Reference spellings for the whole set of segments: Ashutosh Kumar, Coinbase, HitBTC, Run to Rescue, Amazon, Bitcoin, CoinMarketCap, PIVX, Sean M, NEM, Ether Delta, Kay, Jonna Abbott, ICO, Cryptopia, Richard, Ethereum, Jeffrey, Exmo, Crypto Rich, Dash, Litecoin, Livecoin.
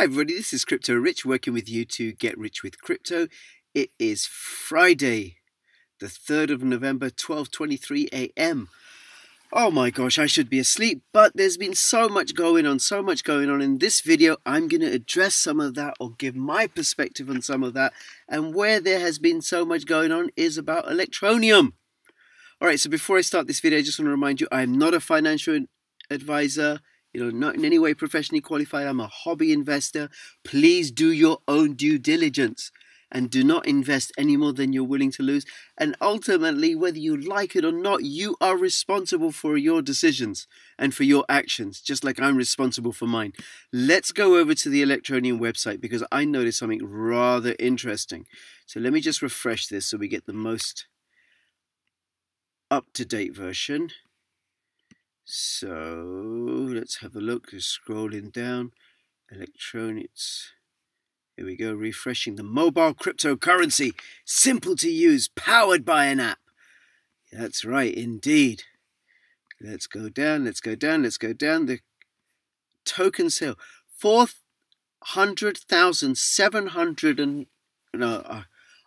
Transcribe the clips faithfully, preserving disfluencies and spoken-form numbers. Hi everybody, this is Crypto Rich working with you to get rich with crypto. It is Friday, the third of November, twelve twenty-three a m Oh my gosh, I should be asleep, but there's been so much going on, so much going on. In this video, I'm going to address some of that or give my perspective on some of that. And where there has been so much going on is about Electroneum. All right, so before I start this video, I just want to remind you, I'm not a financial advisor. You know, not in any way professionally qualified. I'm a hobby investor. Please do your own due diligence and do not invest any more than you're willing to lose. And ultimately, whether you like it or not, you are responsible for your decisions and for your actions, just like I'm responsible for mine. Let's go over to the Electroneum website because I noticed something rather interesting. So let me just refresh this so we get the most up-to-date version. So let's have a look, just scrolling down, electronics, here we go, refreshing the mobile cryptocurrency, simple to use, powered by an app. That's right, indeed. Let's go down, let's go down, let's go down, the token sale, four hundred thousand seven hundred and, no,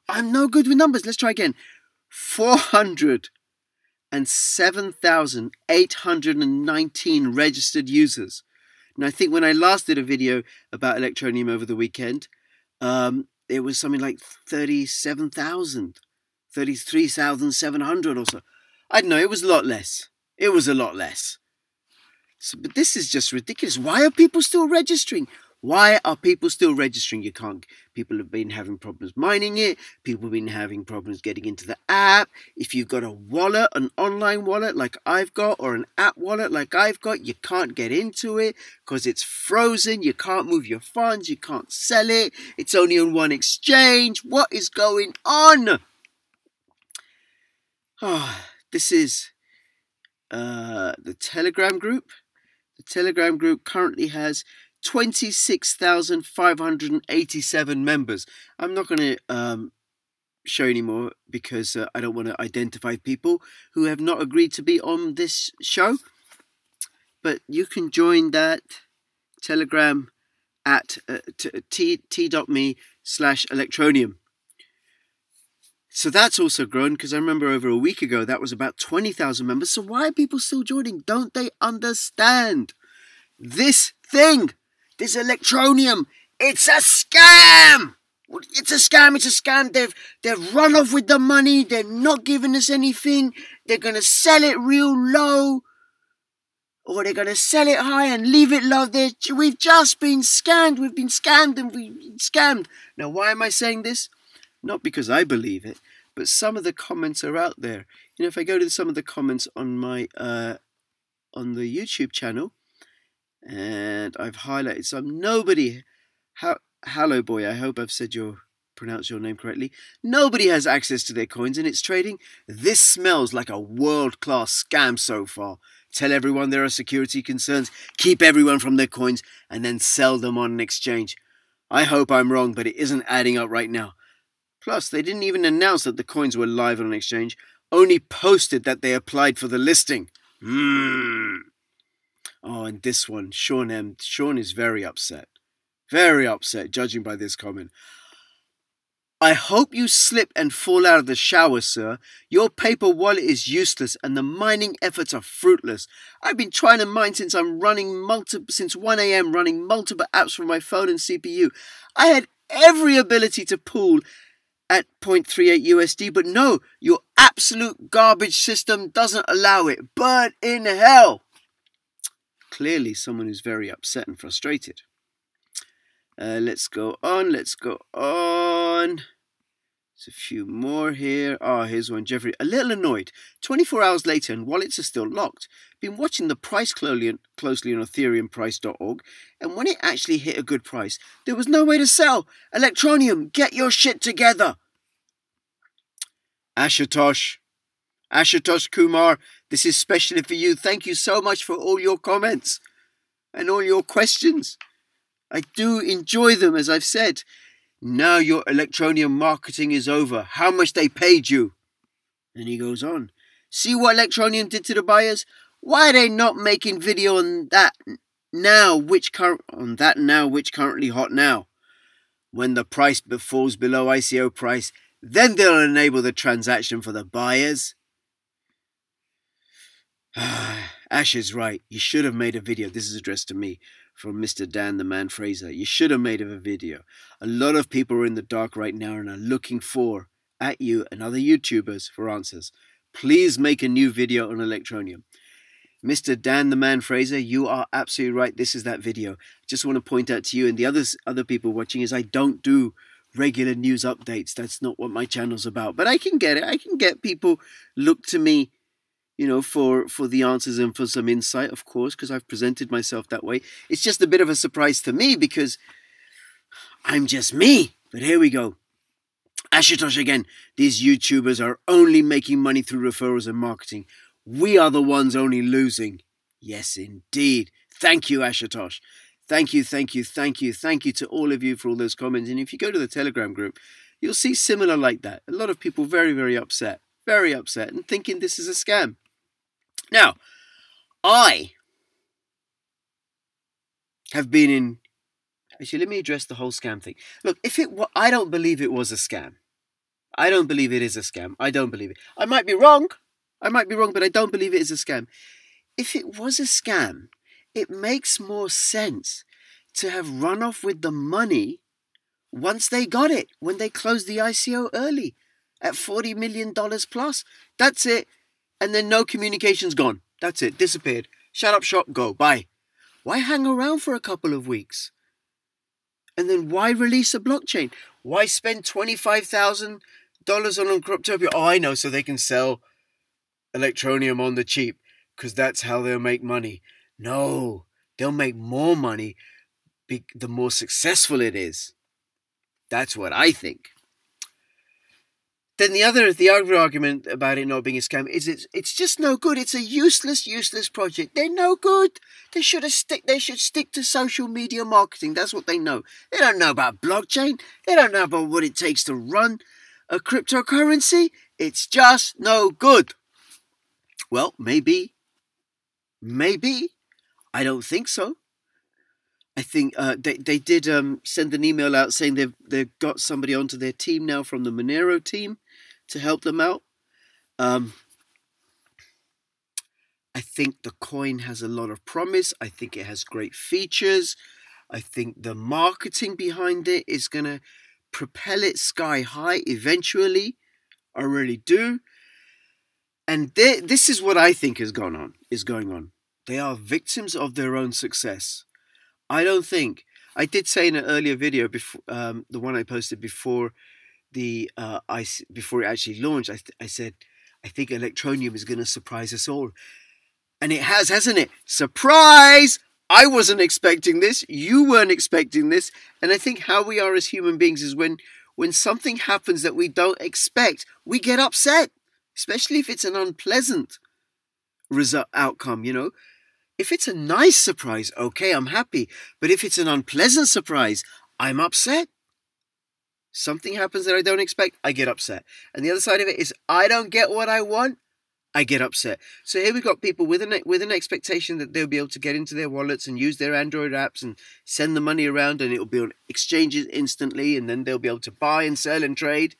I'm no good with numbers, let's try again, four hundred and seven thousand eight hundred nineteen registered users. And I think when I last did a video about Electroneum over the weekend, um, it was something like thirty-seven thousand, thirty-three thousand seven hundred or so. I don't know, it was a lot less. It was a lot less. So, but this is just ridiculous. Why are people still registering? Why are people still registering? You can't, people have been having problems mining it. People have been having problems getting into the app. If you've got a wallet, an online wallet like I've got, or an app wallet like I've got, you can't get into it because it's frozen. You can't move your funds. You can't sell it. It's only on one exchange. What is going on? Oh, this is uh, the Telegram group. The Telegram group currently has twenty-six thousand five hundred eighty-seven members. I'm not going to um, show anymore because uh, I don't want to identify people who have not agreed to be on this show. But you can join that Telegram at uh, t dot m e slash Electroneum. So that's also grown because I remember over a week ago that was about twenty thousand members. So why are people still joining? Don't they understand? This thing, this Electroneum, it's a scam. It's a scam. It's a scam. They've they've run off with the money. They're not giving us anything. They're gonna sell it real low, or they're gonna sell it high and leave it low. They're, we've just been scammed. We've been scammed and we've been scammed. Now, why am I saying this? Not because I believe it, but some of the comments are out there. You know, if I go to some of the comments on my uh, on the YouTube channel. And I've highlighted some. Nobody, ha Halloboy, I hope I've said your, pronounced your name correctly. Nobody has access to their coins and it's trading. This smells like a world-class scam so far. Tell everyone there are security concerns. Keep everyone from their coins and then sell them on an exchange. I hope I'm wrong, but it isn't adding up right now. Plus, they didn't even announce that the coins were live on an exchange. Only posted that they applied for the listing. Hmm. Oh, and this one, Sean M. Sean is very upset. Very upset, judging by this comment. I hope you slip and fall out of the shower, sir. Your paper wallet is useless and the mining efforts are fruitless. I've been trying to mine since I'm running multiple, since one a m running multiple apps from my phone and C P U. I had every ability to pool at zero point three eight U S D, but no, your absolute garbage system doesn't allow it. Burn in hell. Clearly someone who's very upset and frustrated. Uh, let's go on, let's go on. There's a few more here. Oh, here's one, Jeffrey. A little annoyed. twenty-four hours later and wallets are still locked. Been watching the price closely on Ethereum price dot org, and when it actually hit a good price, there was no way to sell. Electroneum, get your shit together. Ashutosh. Ashutosh Kumar, this is especially for you. Thank you so much for all your comments and all your questions. I do enjoy them, as I've said. Now your Electroneum marketing is over. How much they paid you? And he goes on. See what Electroneum did to the buyers? Why are they not making video on that now which current on that now which currently hot now. When the price falls below I C O price, then they'll enable the transaction for the buyers. Ash is right. You should have made a video. This is addressed to me from Mister Dan the Man Fraser. You should have made a video. A lot of people are in the dark right now and are looking for at you and other YouTubers for answers. Please make a new video on Electroneum. Mister Dan the Man Fraser, you are absolutely right. This is that video. Just want to point out to you and the others, other people watching is I don't do regular news updates. That's not what my channel's about. But I can get it. I can get people look to me, you know, for, for the answers and for some insight, of course, because I've presented myself that way. It's just a bit of a surprise to me because I'm just me. But here we go. Ashutosh again. These YouTubers are only making money through referrals and marketing. We are the ones only losing. Yes, indeed. Thank you, Ashutosh. Thank you, thank you, thank you, thank you to all of you for all those comments. And if you go to the Telegram group, you'll see similar like that. A lot of people very, very upset, very upset and thinking this is a scam. Now, I have been in... Actually, let me address the whole scam thing. Look, if it were, I don't believe it was a scam. I don't believe it is a scam. I don't believe it. I might be wrong. I might be wrong, but I don't believe it is a scam. If it was a scam, it makes more sense to have run off with the money once they got it, when they closed the I C O early at forty million dollars plus. That's it. And then no communication's gone. That's it. Disappeared. Shut up shop. Go. Bye. Why hang around for a couple of weeks? And then why release a blockchain? Why spend twenty-five thousand dollars on Cryptopia? Oh, I know. So they can sell Electroneum on the cheap because that's how they'll make money. No, they'll make more money be the more successful it is. That's what I think. Then the other, the other argument about it not being a scam is it's, it's just no good. It's a useless, useless project. They're no good. They should have stick, they should stick to social media marketing. That's what they know. They don't know about blockchain. They don't know about what it takes to run a cryptocurrency. It's just no good. Well, maybe, maybe, I don't think so. I think uh, they, they did um, send an email out saying they've, they've got somebody onto their team now from the Monero team to help them out. Um, I think the coin has a lot of promise. I think it has great features. I think the marketing behind it is going to propel it sky high eventually. I really do. And they, this is what I think has gone on, is going on. They are victims of their own success. I don't think, I did say in an earlier video, before, um, the one I posted before the uh, I, before it actually launched, I, I said, I think Electroneum is going to surprise us all. And it has, hasn't it? Surprise! I wasn't expecting this. You weren't expecting this. And I think how we are as human beings is when, when something happens that we don't expect, we get upset. Especially if it's an unpleasant result outcome, you know. If it's a nice surprise, okay, I'm happy. But if it's an unpleasant surprise, I'm upset. Something happens that I don't expect, I get upset. And the other side of it is I don't get what I want, I get upset. So here we've got people with an, with an expectation that they'll be able to get into their wallets and use their Android apps and send the money around and it'll be on exchanges instantly and then they'll be able to buy and sell and trade.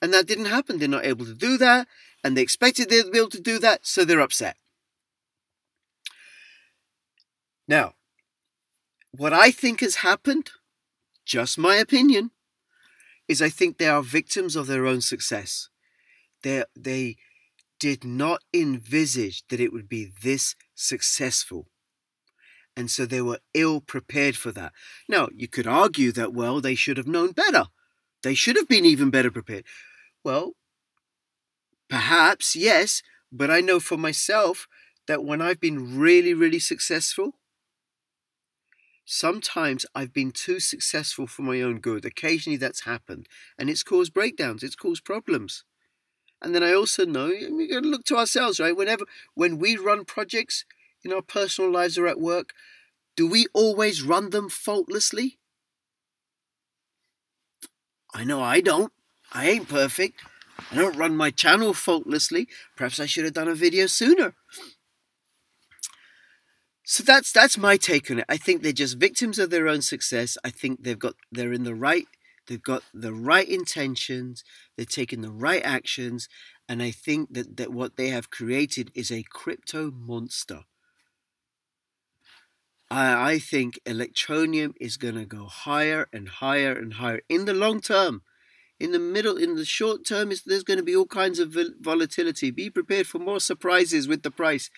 And that didn't happen. They're not able to do that. And they expected they'd be able to do that. So they're upset. Now, what I think has happened, just my opinion, is I think they are victims of their own success. They, they did not envisage that it would be this successful. And so they were ill prepared for that. Now, you could argue that, well, they should have known better. They should have been even better prepared. Well, perhaps, yes, but I know for myself that when I've been really, really successful, sometimes I've been too successful for my own good. Occasionally that's happened, and it's caused breakdowns, it's caused problems. And then I also know, we've got to look to ourselves, right? Whenever, when we run projects in our personal lives or at work, do we always run them faultlessly? I know I don't. I ain't perfect. I don't run my channel faultlessly. Perhaps I should have done a video sooner. So that's that's my take on it. I think they're just victims of their own success. I think they've got they're in the right they've got the right intentions. They're taking the right actions, and I think that that what they have created is a crypto monster. I I think Electroneum is going to go higher and higher and higher in the long term. In the middle, in the short term, is there's going to be all kinds of volatility. Be prepared for more surprises with the price.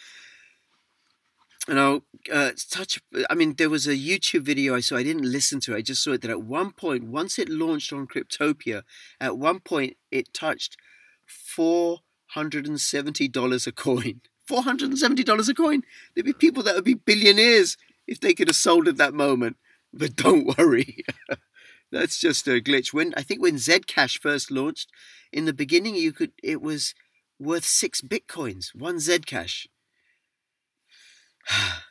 And I'll uh, touch, I mean, there was a YouTube video I saw, I didn't listen to it, I just saw it, that at one point, once it launched on Cryptopia, at one point it touched four hundred seventy dollars a coin. four hundred seventy dollars a coin! There'd be people that would be billionaires if they could have sold at that moment. But don't worry. That's just a glitch. When I think when Zcash first launched, in the beginning you could it was worth six bitcoins, one Zcash. Ah,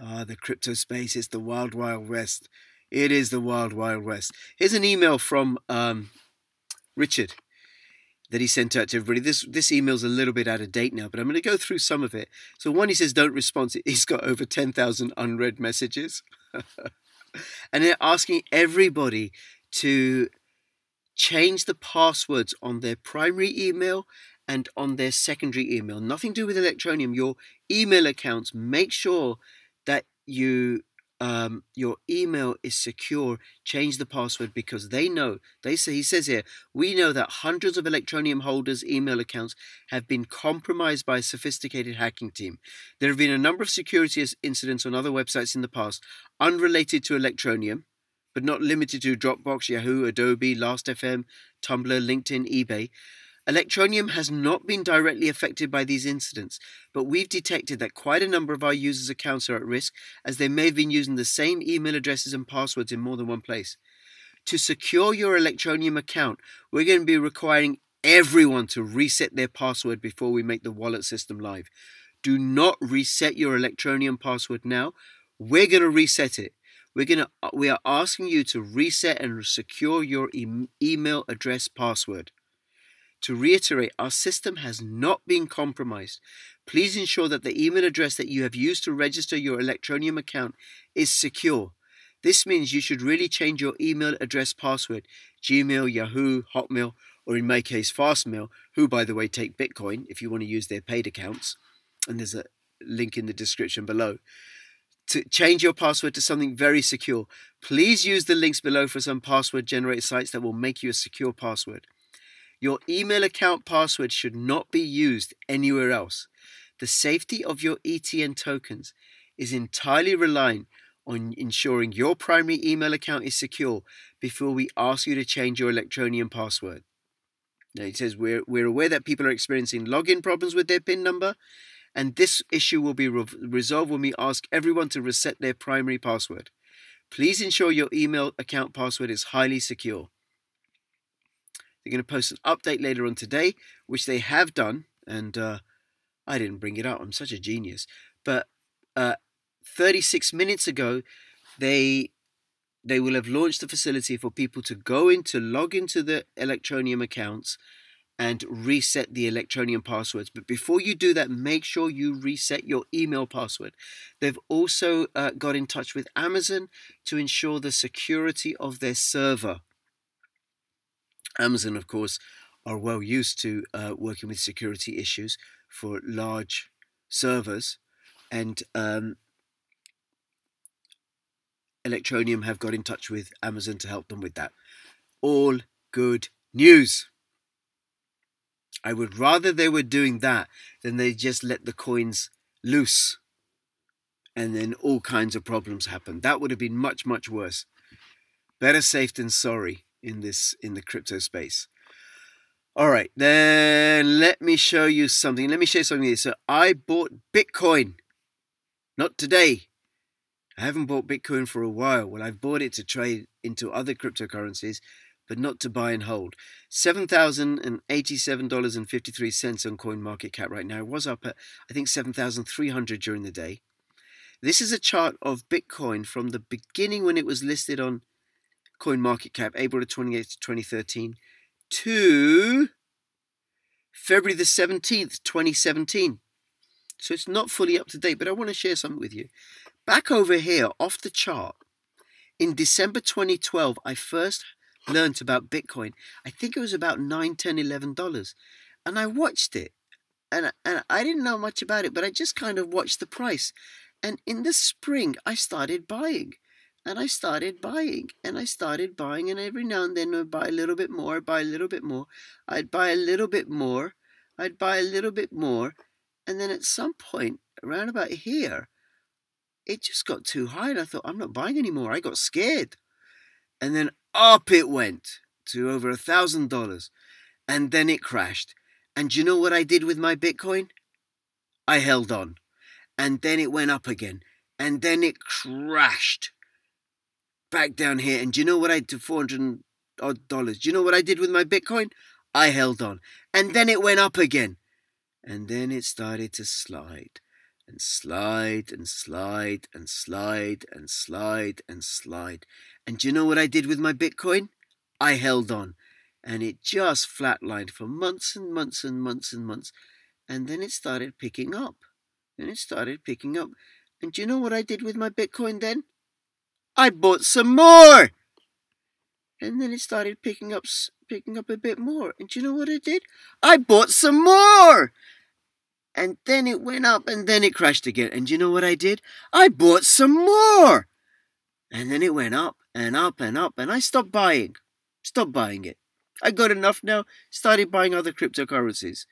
oh, the crypto space is the wild, wild west. It is the wild, wild west. Here's an email from um, Richard that he sent out to everybody. This this email's a little bit out of date now, but I'm going to go through some of it. So one, he says, don't respond to it. He's got over ten thousand unread messages. And they're asking everybody to change the passwords on their primary email and on their secondary email. Nothing to do with Electroneum. Your email accounts, make sure that you um, your email is secure. Change the password, because they know, they say, he says here, we know that hundreds of Electroneum holders' email accounts have been compromised by a sophisticated hacking team. There have been a number of security incidents on other websites in the past, unrelated to Electroneum, but not limited to Dropbox, Yahoo, Adobe, Last dot F M, Tumblr, LinkedIn, eBay. Electroneum has not been directly affected by these incidents, but we've detected that quite a number of our users' accounts are at risk, as they may have been using the same email addresses and passwords in more than one place. To secure your Electroneum account, we're going to be requiring everyone to reset their password before we make the wallet system live. Do not reset your Electroneum password now. We're going to reset it. We're going to, we are asking you to reset and secure your e- email address password. To reiterate, our system has not been compromised. Please ensure that the email address that you have used to register your Electroneum account is secure. This means you should really change your email address password, Gmail, Yahoo, Hotmail, or in my case, Fastmail, who, by the way, take Bitcoin if you want to use their paid accounts. And there's a link in the description below. To change your password to something very secure. Please use the links below for some password generator sites that will make you a secure password. Your email account password should not be used anywhere else. The safety of your E T N tokens is entirely reliant on ensuring your primary email account is secure before we ask you to change your Electroneum password. Now it says we're, we're aware that people are experiencing login problems with their PIN number, and this issue will be re- resolved when we ask everyone to reset their primary password. Please ensure your email account password is highly secure. They're going to post an update later on today, which they have done. And uh, I didn't bring it up. I'm such a genius. But uh, thirty-six minutes ago, they they will have launched the facility for people to go in to log into the Electroneum accounts and reset the Electroneum passwords. But before you do that, make sure you reset your email password. They've also uh, got in touch with Amazon to ensure the security of their server. Amazon, of course, are well used to uh, working with security issues for large servers, and um, Electroneum have got in touch with Amazon to help them with that. All good news. I would rather they were doing that than they just let the coins loose and then all kinds of problems happen. That would have been much, much worse. Better safe than sorry. In this, in the crypto space. All right, then let me show you something. Let me show you something here. So I bought Bitcoin. Not today. I haven't bought Bitcoin for a while. Well, I've bought it to trade into other cryptocurrencies, but not to buy and hold. seven thousand eighty-seven dollars and fifty-three cents on CoinMarketCap right now. It was up at, I think, seven thousand three hundred during the day. This is a chart of Bitcoin from the beginning when it was listed on CoinMarketCap, April the twenty-eighth, twenty thirteen, to February the seventeenth, twenty seventeen. So it's not fully up to date, but I want to share something with you. Back over here, off the chart, in December twenty twelve, I first learned about Bitcoin. I think it was about nine, ten, eleven dollars. And I watched it. And, and I didn't know much about it, but I just kind of watched the price. And in the spring, I started buying. And I started buying, and I started buying, and every now and then I'd buy a little bit more, I'd buy a little bit more, I'd buy a little bit more, I'd buy a little bit more, and then at some point, around about here, it just got too high, and I thought, I'm not buying anymore, I got scared. And then up it went to over a thousand dollars, and then it crashed. And do you know what I did with my Bitcoin? I held on, and then it went up again, and then it crashed back down here. And do you know what I did? Four hundred odd dollars. Do you know what I did with my Bitcoin? I held on, and then it went up again, and then it started to slide and slide and slide and slide and slide and slide. And do you know what I did with my Bitcoin? I held on, and it just flatlined for months and months and months and months, and then it started picking up, and it started picking up. And do you know what I did with my Bitcoin then? I bought some more, and then it started picking up, picking up a bit more. And do you know what I did? I bought some more, and then it went up, and then it crashed again. And do you know what I did? I bought some more, and then it went up and up and up. And I stopped buying, stopped buying it. I got enough now. Started buying other cryptocurrencies,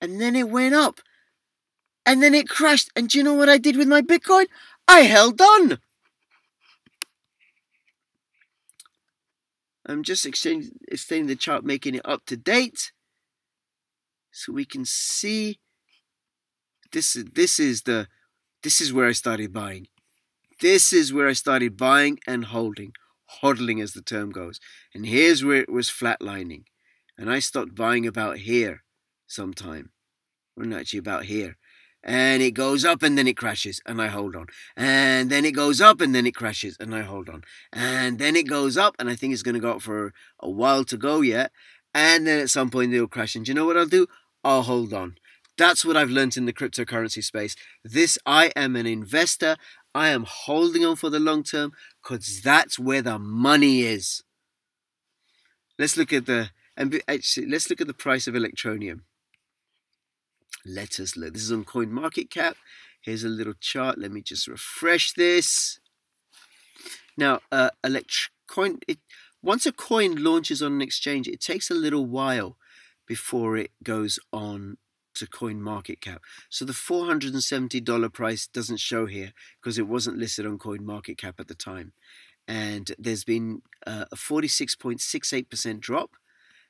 and then it went up, and then it crashed. And do you know what I did with my Bitcoin? I held on. I'm just extending, extending the chart, making it up to date, so we can see. This is this is the this is where I started buying. This is where I started buying and holding, hodling as the term goes. And here's where it was flatlining, and I stopped buying about here, sometime, or not actually about here. And it goes up and then it crashes and I hold on. And then it goes up and then it crashes and I hold on. And then it goes up, and I think it's going to go up for a while to go yet. And then at some point it'll crash. And do you know what I'll do? I'll hold on. That's what I've learned in the cryptocurrency space. This, I am an investor. I am holding on for the long term because that's where the money is. Let's look at the, and actually, let's look at the price of Electroneum. Let us look. This is on CoinMarketCap. Here's a little chart. Let me just refresh this. Now, uh, elect coin, it, once a coin launches on an exchange, it takes a little while before it goes on to CoinMarketCap. So the four hundred seventy dollar price doesn't show here because it wasn't listed on CoinMarketCap at the time. And there's been uh, a forty-six point six eight percent drop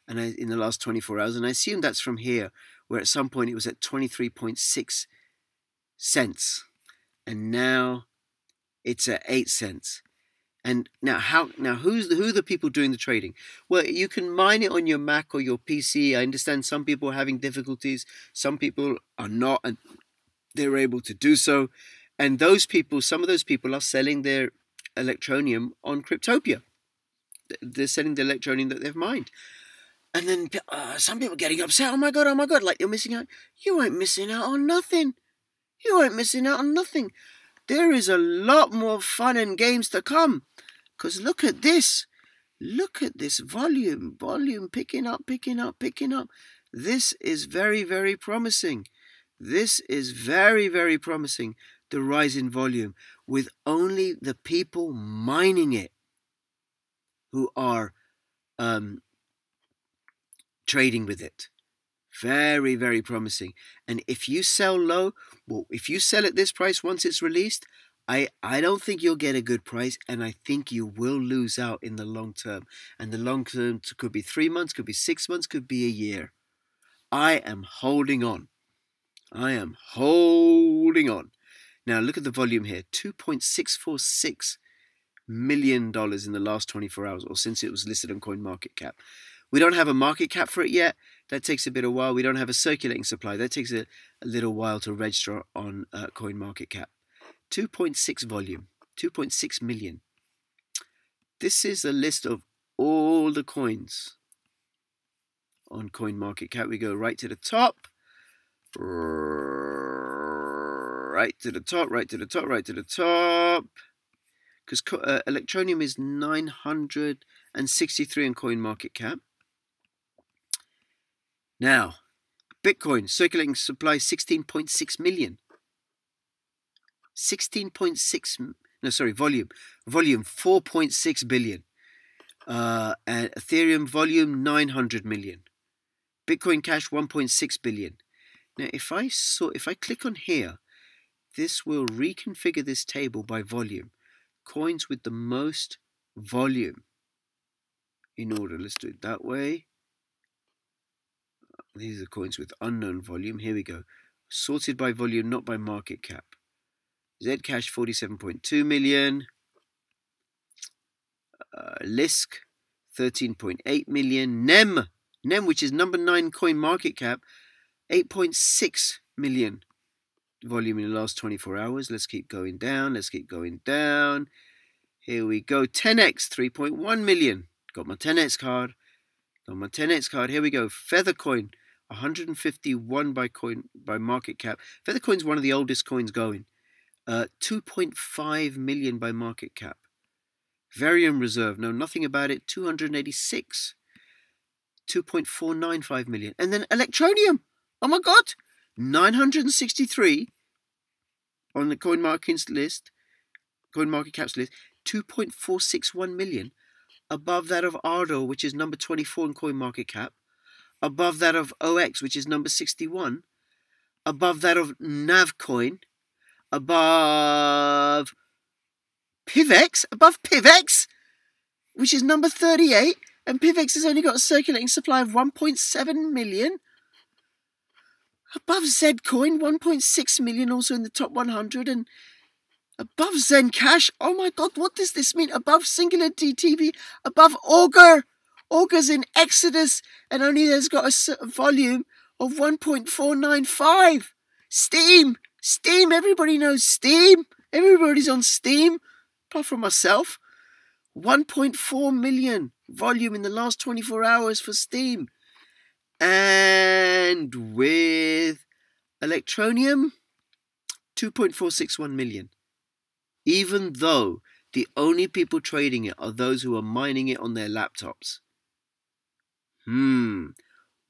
and I, in the last twenty-four hours, and I assume that's from here, where at some point it was at twenty-three point six cents, and now it's at eight cents. And now how now who's the, who are the people doing the trading? Well, you can mine it on your Mac or your P C. I understand some people are having difficulties, some people are not, and they're able to do so. And those people, some of those people are selling their Electroneum on Cryptopia. They're selling the Electroneum that they've mined. And then uh, some people getting upset. Oh my God, oh my God, like you're missing out. You ain't missing out on nothing. You ain't missing out on nothing. There is a lot more fun and games to come. Because look at this. Look at this volume. Volume picking up, picking up, picking up. This is very, very promising. This is very, very promising. The rise in volume with only the people mining it who are... Um, trading with it. Very, very promising. And if you sell low, well, if you sell at this price once it's released, I, I don't think you'll get a good price, and I think you will lose out in the long term. And the long term could be three months, could be six months, could be a year. I am holding on. I am holding on. Now look at the volume here, two point six four six million dollars in the last twenty-four hours, or since it was listed on CoinMarketCap. We don't have a market cap for it yet. That takes a bit of a while. We don't have a circulating supply. That takes a, a little while to register on uh, CoinMarketCap. two point six volume, two point six million. This is a list of all the coins on CoinMarketCap. We go right to the top. right to the top, right to the top, right to the top. Because uh, Electroneum is nine hundred sixty-three in CoinMarketCap. Now, Bitcoin circulating supply sixteen point six million. sixteen point six, no, sorry, volume. Volume four point six billion. Uh, and Ethereum volume nine hundred million. Bitcoin Cash one point six billion. Now, if I saw, if I click on here, this will reconfigure this table by volume. Coins with the most volume in order. Let's do it that way. These are coins with unknown volume. Here we go. Sorted by volume, not by market cap. Zcash forty-seven point two million. Uh, Lisk thirteen point eight million. NEM, NEM, which is number nine coin market cap, eight point six million volume in the last twenty-four hours. Let's keep going down. Let's keep going down. Here we go. ten X, three point one million. Got my ten X card. Got my ten X card. Here we go. Feathercoin, one hundred fifty-one by coin by market cap. Feathercoin's one of the oldest coins going. Uh, two point five million by market cap. Varium Reserve. Know nothing about it. two hundred eighty-six. two point four nine five million. And then Electroneum. Oh my God. nine hundred sixty-three on the CoinMarketCap's list, CoinMarketCap's list, two point four six one million, above that of Ardor, which is number twenty-four in CoinMarketCap, above that of O X, which is number sixty-one, above that of Navcoin, above P I V X, above P I V X, which is number thirty-eight, and P I V X has only got a circulating supply of one point seven million. Above Zcoin, one point six million, also in the top one hundred. And above Zencash, oh my God, what does this mean? Above Singular D T V, above Augur. Augur's in Exodus, and only there's got a volume of one point four nine five. Steam, Steam, everybody knows Steam. Everybody's on Steam, apart from myself. one point four million volume in the last twenty-four hours for Steam. And with Electroneum, two point four six one million. Even though the only people trading it are those who are mining it on their laptops. Hmm.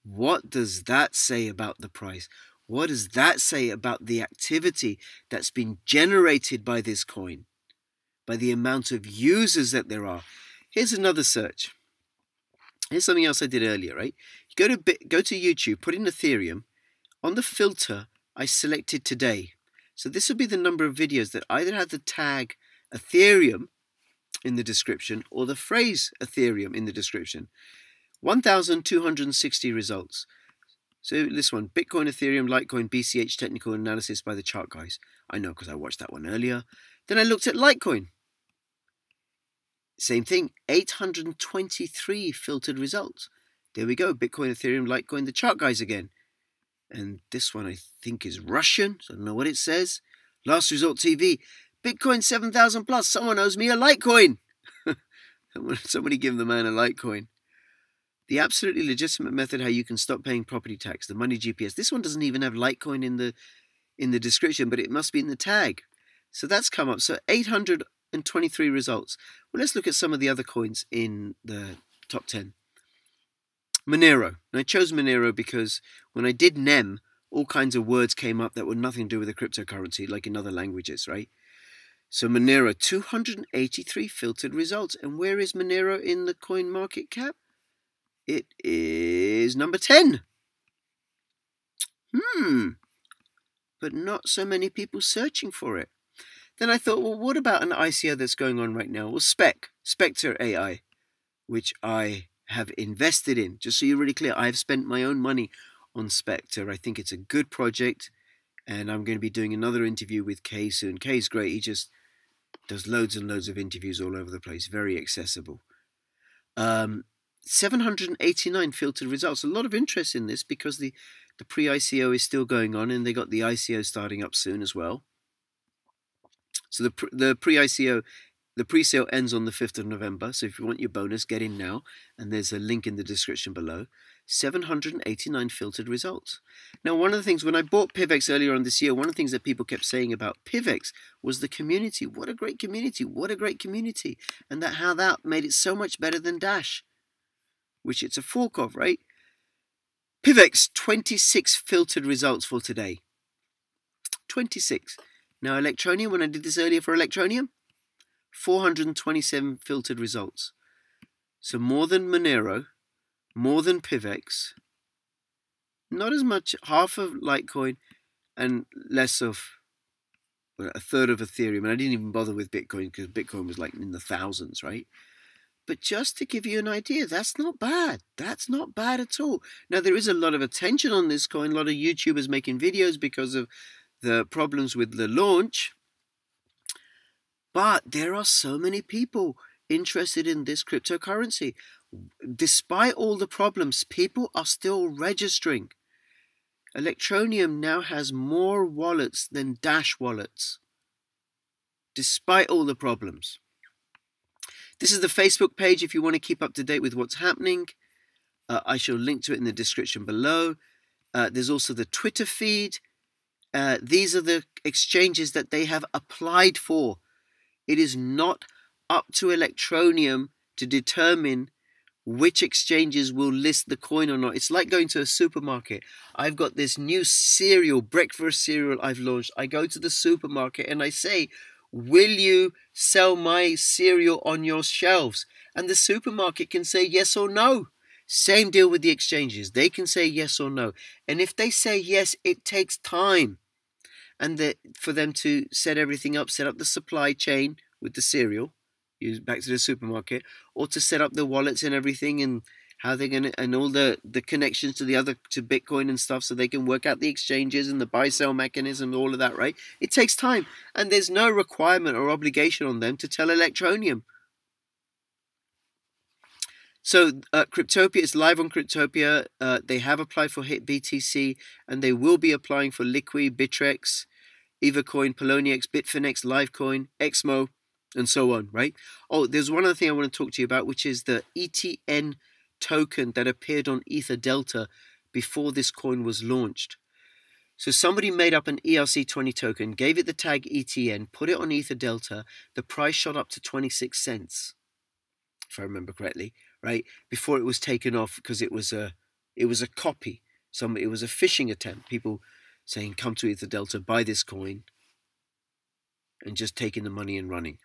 What does that say about the price? What does that say about the activity that's been generated by this coin? By the amount of users that there are. Here's another search. Here's something else I did earlier, right? Go to bit, go to YouTube, put in Ethereum. On the filter, I selected today. So this will be the number of videos that either had the tag Ethereum in the description or the phrase Ethereum in the description. one thousand two hundred sixty results. So this one, Bitcoin, Ethereum, Litecoin, B C H technical analysis by the chart guys. I know because I watched that one earlier. Then I looked at Litecoin. Same thing, eight hundred twenty-three filtered results. There we go, Bitcoin, Ethereum, Litecoin, the chart guys again. And this one I think is Russian, so I don't know what it says. Last Resort T V, Bitcoin seven thousand plus, someone owes me a Litecoin. Somebody give the man a Litecoin. The absolutely legitimate method how you can stop paying property tax, the money G P S. This one doesn't even have Litecoin in the, in the description, but it must be in the tag. So that's come up, so eight hundred twenty-three results. Well, let's look at some of the other coins in the top ten. Monero. And I chose Monero because when I did NEM, all kinds of words came up that were nothing to do with a cryptocurrency, like in other languages, right? So Monero, two hundred eighty-three filtered results. And where is Monero in the coin market cap? It is number ten. Hmm. But not so many people searching for it. Then I thought, well, what about an I C O that's going on right now? Well, Spec, Spectre A I, which I have invested in. Just so you're really clear, I have spent my own money on Spectre. I think it's a good project, and I'm going to be doing another interview with Kay soon. Kay's great. He just does loads and loads of interviews all over the place. Very accessible. Um, seven hundred eighty-nine filtered results. A lot of interest in this because the, the pre-I C O is still going on, and they got the I C O starting up soon as well. So the, the pre-I C O The pre-sale ends on the fifth of November, so if you want your bonus, get in now, and there's a link in the description below. seven hundred eighty-nine filtered results. Now, one of the things, when I bought P I V X earlier on this year, one of the things that people kept saying about P I V X was the community. What a great community, what a great community. And that how that made it so much better than Dash, which it's a fork of, right? P I V X, twenty-six filtered results for today. twenty-six. Now, Electroneum, when I did this earlier for Electroneum, four hundred twenty-seven filtered results. So more than Monero, more than P I V X, not as much, half of Litecoin, and less of, well, a third of Ethereum. And I didn't even bother with Bitcoin because Bitcoin was like in the thousands, right? But just to give you an idea, that's not bad. That's not bad at all. Now, there is a lot of attention on this coin, a lot of YouTubers making videos because of the problems with the launch. But there are so many people interested in this cryptocurrency. Despite all the problems, people are still registering. Electroneum now has more wallets than Dash wallets, despite all the problems. This is the Facebook page if you want to keep up to date with what's happening. Uh, I shall link to it in the description below. Uh, there's also the Twitter feed. Uh, these are the exchanges that they have applied for. It is not up to Electroneum to determine which exchanges will list the coin or not. It's like going to a supermarket. I've got this new cereal, breakfast cereal I've launched. I go to the supermarket and I say, will you sell my cereal on your shelves? And the supermarket can say yes or no. Same deal with the exchanges. They can say yes or no. And if they say yes, it takes time. And the, for them to set everything up, set up the supply chain with the cereal, back to the supermarket, or to set up the wallets and everything, and how they're gonna, and all the the connections to the other, to Bitcoin and stuff, so they can work out the exchanges and the buy sell mechanism, all of that, right? It takes time, and there's no requirement or obligation on them to tell Electroneum. So uh, Cryptopia is live on Cryptopia. Uh, they have applied for HitBTC, and they will be applying for Liqui, Bitrex, Evercoin, Poloniex, Bitfinex, Livecoin, Exmo, and so on, right? Oh, there's one other thing I want to talk to you about, which is the E T N token that appeared on Ether Delta before this coin was launched. So somebody made up an E R C twenty token, gave it the tag E T N, put it on Ether Delta. The price shot up to twenty-six cents, if I remember correctly, right? Before it was taken off because it was a, it was a copy. Some, it was a phishing attempt. People saying, come to Ether Delta, buy this coin, and just taking the money and running.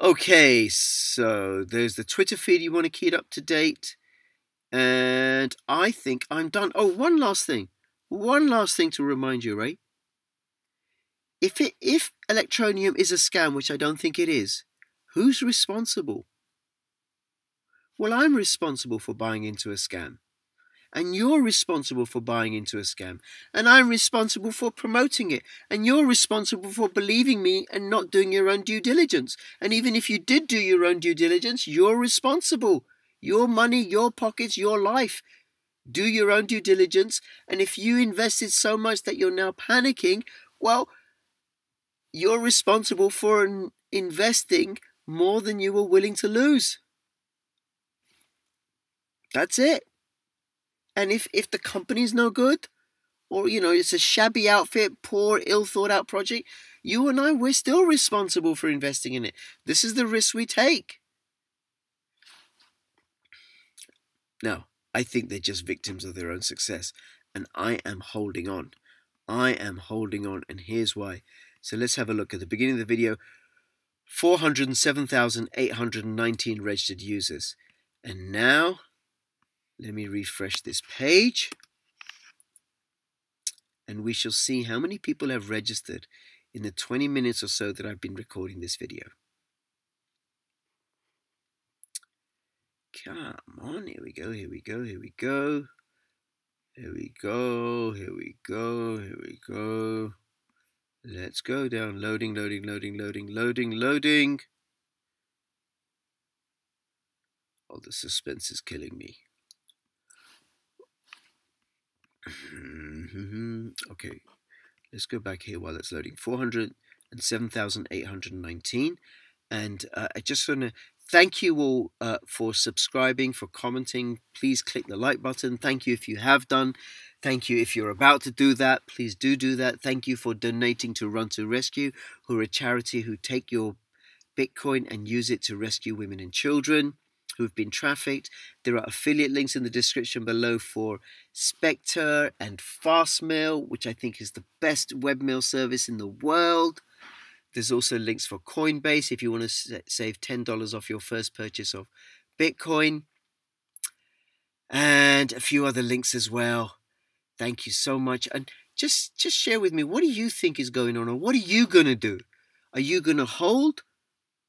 Okay, so there's the Twitter feed you want to keep up to date. And I think I'm done. Oh, one last thing. One last thing to remind you, right? If, it, if Electroneum is a scam, which I don't think it is, who's responsible? Well, I'm responsible for buying into a scam. And you're responsible for buying into a scam. And I'm responsible for promoting it. And you're responsible for believing me and not doing your own due diligence. And even if you did do your own due diligence, you're responsible. Your money, your pockets, your life. Do your own due diligence. And if you invested so much that you're now panicking, well, you're responsible for investing more than you were willing to lose. That's it. And if, if the company's no good, or, you know, it's a shabby outfit, poor, ill-thought-out project, you and I, we're still responsible for investing in it. This is the risk we take. Now, I think they're just victims of their own success, and I am holding on. I am holding on, and here's why. So let's have a look at the beginning of the video. four hundred seven thousand eight hundred nineteen registered users. And now... let me refresh this page, and we shall see how many people have registered in the twenty minutes or so that I've been recording this video. Come on, here we go, here we go, here we go. Here we go, here we go, here we go. Let's go down, loading, loading, loading, loading, loading, loading. Oh, the suspense is killing me. Okay, let's go back here while it's loading. four hundred and seven thousand eight hundred nineteen. And uh, I just want to thank you all uh, for subscribing, for commenting. Please click the like button. Thank you if you have done. Thank you if you're about to do that. Please do do that. Thank you for donating to Run to Rescue, who are a charity who take your Bitcoin and use it to rescue women and children who have been trafficked. There are affiliate links in the description below for Spectre and Fastmail, which I think is the best webmail service in the world. There's also links for Coinbase if you want to save ten dollars off your first purchase of Bitcoin, and a few other links as well. Thank you so much. And just, just share with me, what do you think is going on, or what are you going to do? Are you going to hold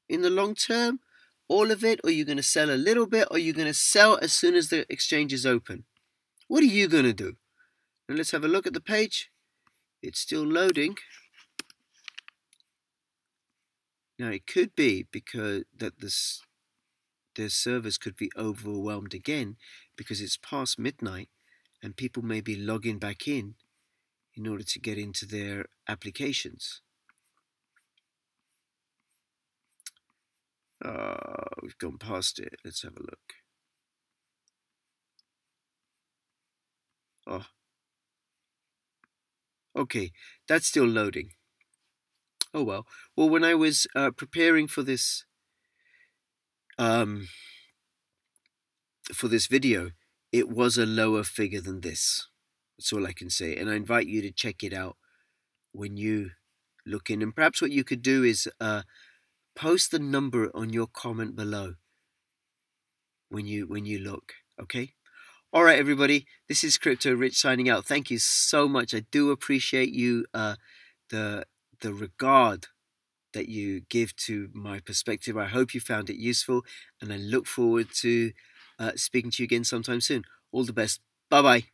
in the long term, all of it, or are you going to sell a little bit, or are you going to sell as soon as the exchange is open? What are you going to do? And let's have a look at the page. It's still loading. Now, it could be because that this, the servers could be overwhelmed again because it's past midnight and people may be logging back in in order to get into their applications. Oh, we've gone past it. Let's have a look. Oh. Okay, that's still loading. Oh, well. Well, when I was uh, preparing for this um, for this video, it was a lower figure than this. That's all I can say. And I invite you to check it out when you look in. And perhaps what you could do is uh, post the number on your comment below when you when you look, okay? All right, everybody. This is Crypto Rich signing out. Thank you so much. I do appreciate you, uh, the... the regard that you give to my perspective. I hope you found it useful, and I look forward to uh, speaking to you again sometime soon. All the best. Bye-bye.